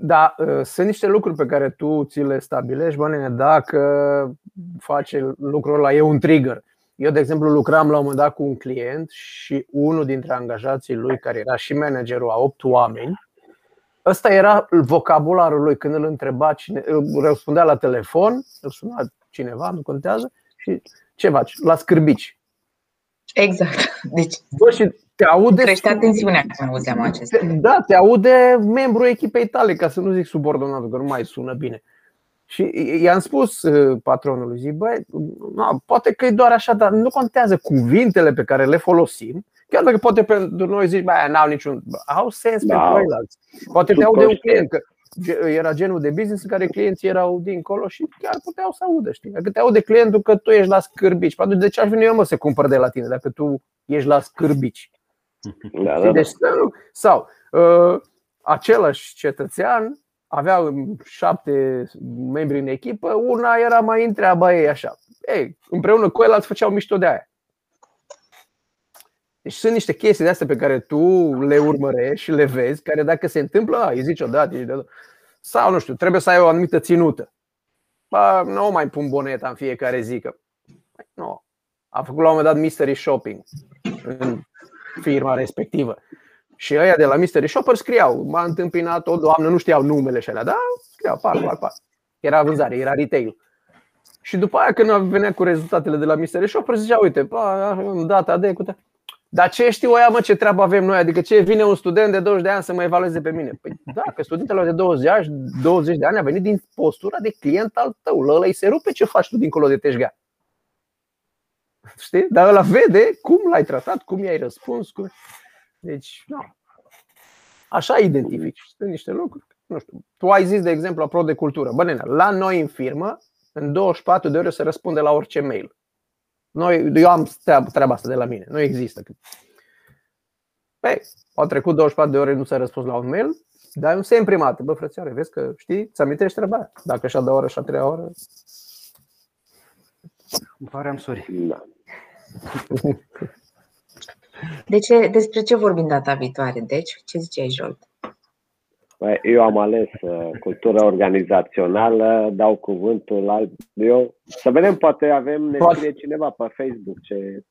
da, uh, sunt niște lucruri pe care tu ți le stabilești, bă, nene, dacă face lucrul ăla, e un trigger. Eu, de exemplu, lucram la un moment dat cu un client și unul dintre angajații lui, care era și managerul a opt oameni, ăsta era vocabularul lui. Când îl întreba cine, îl răspundea la telefon, îl suna cineva, nu contează, și ce faci? La scârbici. Exact. Deci, bă, și te aude. Crește atențiunea când auzeam acestea. Da, te aude membrul echipei tale, ca să nu zic subordonat, că nu mai sună bine. Și i-am spus patronului, zic, băi, poate că e doar așa, dar nu contează cuvintele pe care le folosim. Chiar dacă poate pentru noi zici, bă, n-au niciun, bă, au sens da. Pentru ceilalți. Poate te aude un client, că era genul de business în care clienții erau dincolo și chiar puteau să audă, știi? Dacă te aude clientul că tu ești la scârbici, atunci de ce aș veni eu, mă, să cumpăr de la tine dacă tu ești la scârbici? Da, da. Deci, sau uh, același cetățean avea șapte membri în echipă, una era mai întreaba ei așa. Ei, împreună cu el ați făceau mișto de aia. Deci sunt niște chestii de astea pe care tu le urmărești și le vezi, care dacă se întâmplă, a, îi zici odată, îi zici odată. Sau nu știu, trebuie să ai o anumită ținută. Ba, nu mai pun boneta în fiecare zi, că nu. Am făcut la un moment dat mystery shopping în firma respectivă. Și ăia de la mystery shopper scriau, m-a întâmpinat o doamnă, nu știau numele și alea, dar scriau, pac, pac, pac. Era vânzare, era retail. Și după aia când venea cu rezultatele de la mystery shopper, zicea, uite, în data de cu dar ce știu aia, mă, ce treabă avem noi? Adică ce vine un student de douăzeci de ani să mă evalueze pe mine? Păi da, că studentele de douăzeci de ani a venit din postura de client al tău. Ăla îi se rupe ce faci tu dincolo de teșga. Știi? Dar ăla vede cum l-ai tratat, cum i-ai răspuns. Cum... Deci, nu. Așa identifici. Sunt niște lucruri. Nu știu. Tu ai zis, de exemplu, apropo de cultură. Bă, nena, la noi în firmă, în douăzeci și patru de ore se răspunde la orice mail. Noi, eu am treaba asta de la mine, nu există. Păi, au trecut douăzeci și patru de ore, nu s-a răspuns la un mail, dar e un semn primat. Bă, frățioare, vezi că știi, ți amintești treaba aia. Dacă și a doua oră și a treia oră. Îmi pare, am sorry. Da. De ce, despre ce vorbim data viitoare? Deci, ce ziceai, Jolt? Eu am ales uh, cultura organizațională, dau cuvântul la eu. Să vedem, poate avem, ne scrie cineva pe Facebook ce,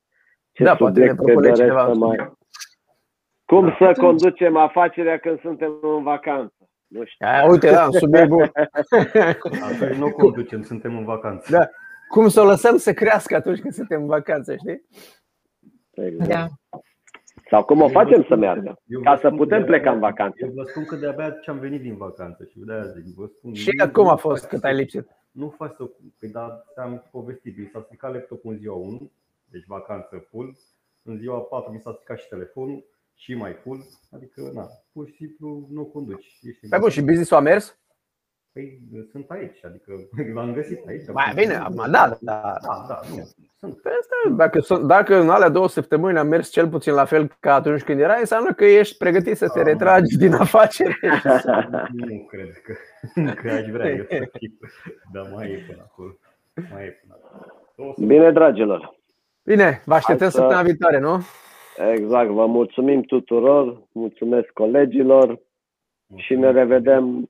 ce da, subiecte doresc să mai... Cum da, să atunci. Conducem afacerea când suntem în vacanță? Nu știu. A, uite, da, un subiect bun. Atunci nu conducem, suntem în vacanță. Da. Cum să o lăsăm să crească atunci când suntem în vacanță, știi? Exact. Da. Sau cum o facem să meargă, ca să putem pleca în vacanță. Eu vă spun că de-abia ce am venit din vacanță și de-aia zic, vă spun. Și cum a fost cât ai lipsit? Nu faci să, dar te-am povestit, mi s-a stricat laptopul în ziua unu, deci vacanță full. În ziua patru mi s-a stricat și telefonul și mai full, adică na, pur și simplu nu conduci. Păi bun, și business-ul a mers? Păi sunt aici, adică v-am găsit aici. Mai bine, acum, da, da, da, da, nu. Sunt. Dacă, dacă în alea două săptămâni am mers cel puțin la fel ca atunci când era, înseamnă că ești pregătit să te retragi din afacere. Nu cred că, că aș vrea eu să fiu, dar mai e până acolo. Mai e până acolo. Bine, dragilor. Bine, vă așteptăm Asta... săptămâna viitoare, nu? Exact, vă mulțumim tuturor, mulțumesc colegilor. Mulțumesc. Și ne revedem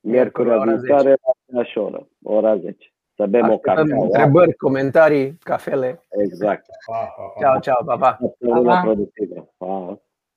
miercurea viitoare la aceeași oră, ora zece. Să bem o cafea. Întrebări, comentarii, cafele. Exact. Pa, pa, pa. Ceau, ceau, pa, pa. Săptămâna productivă. Pa.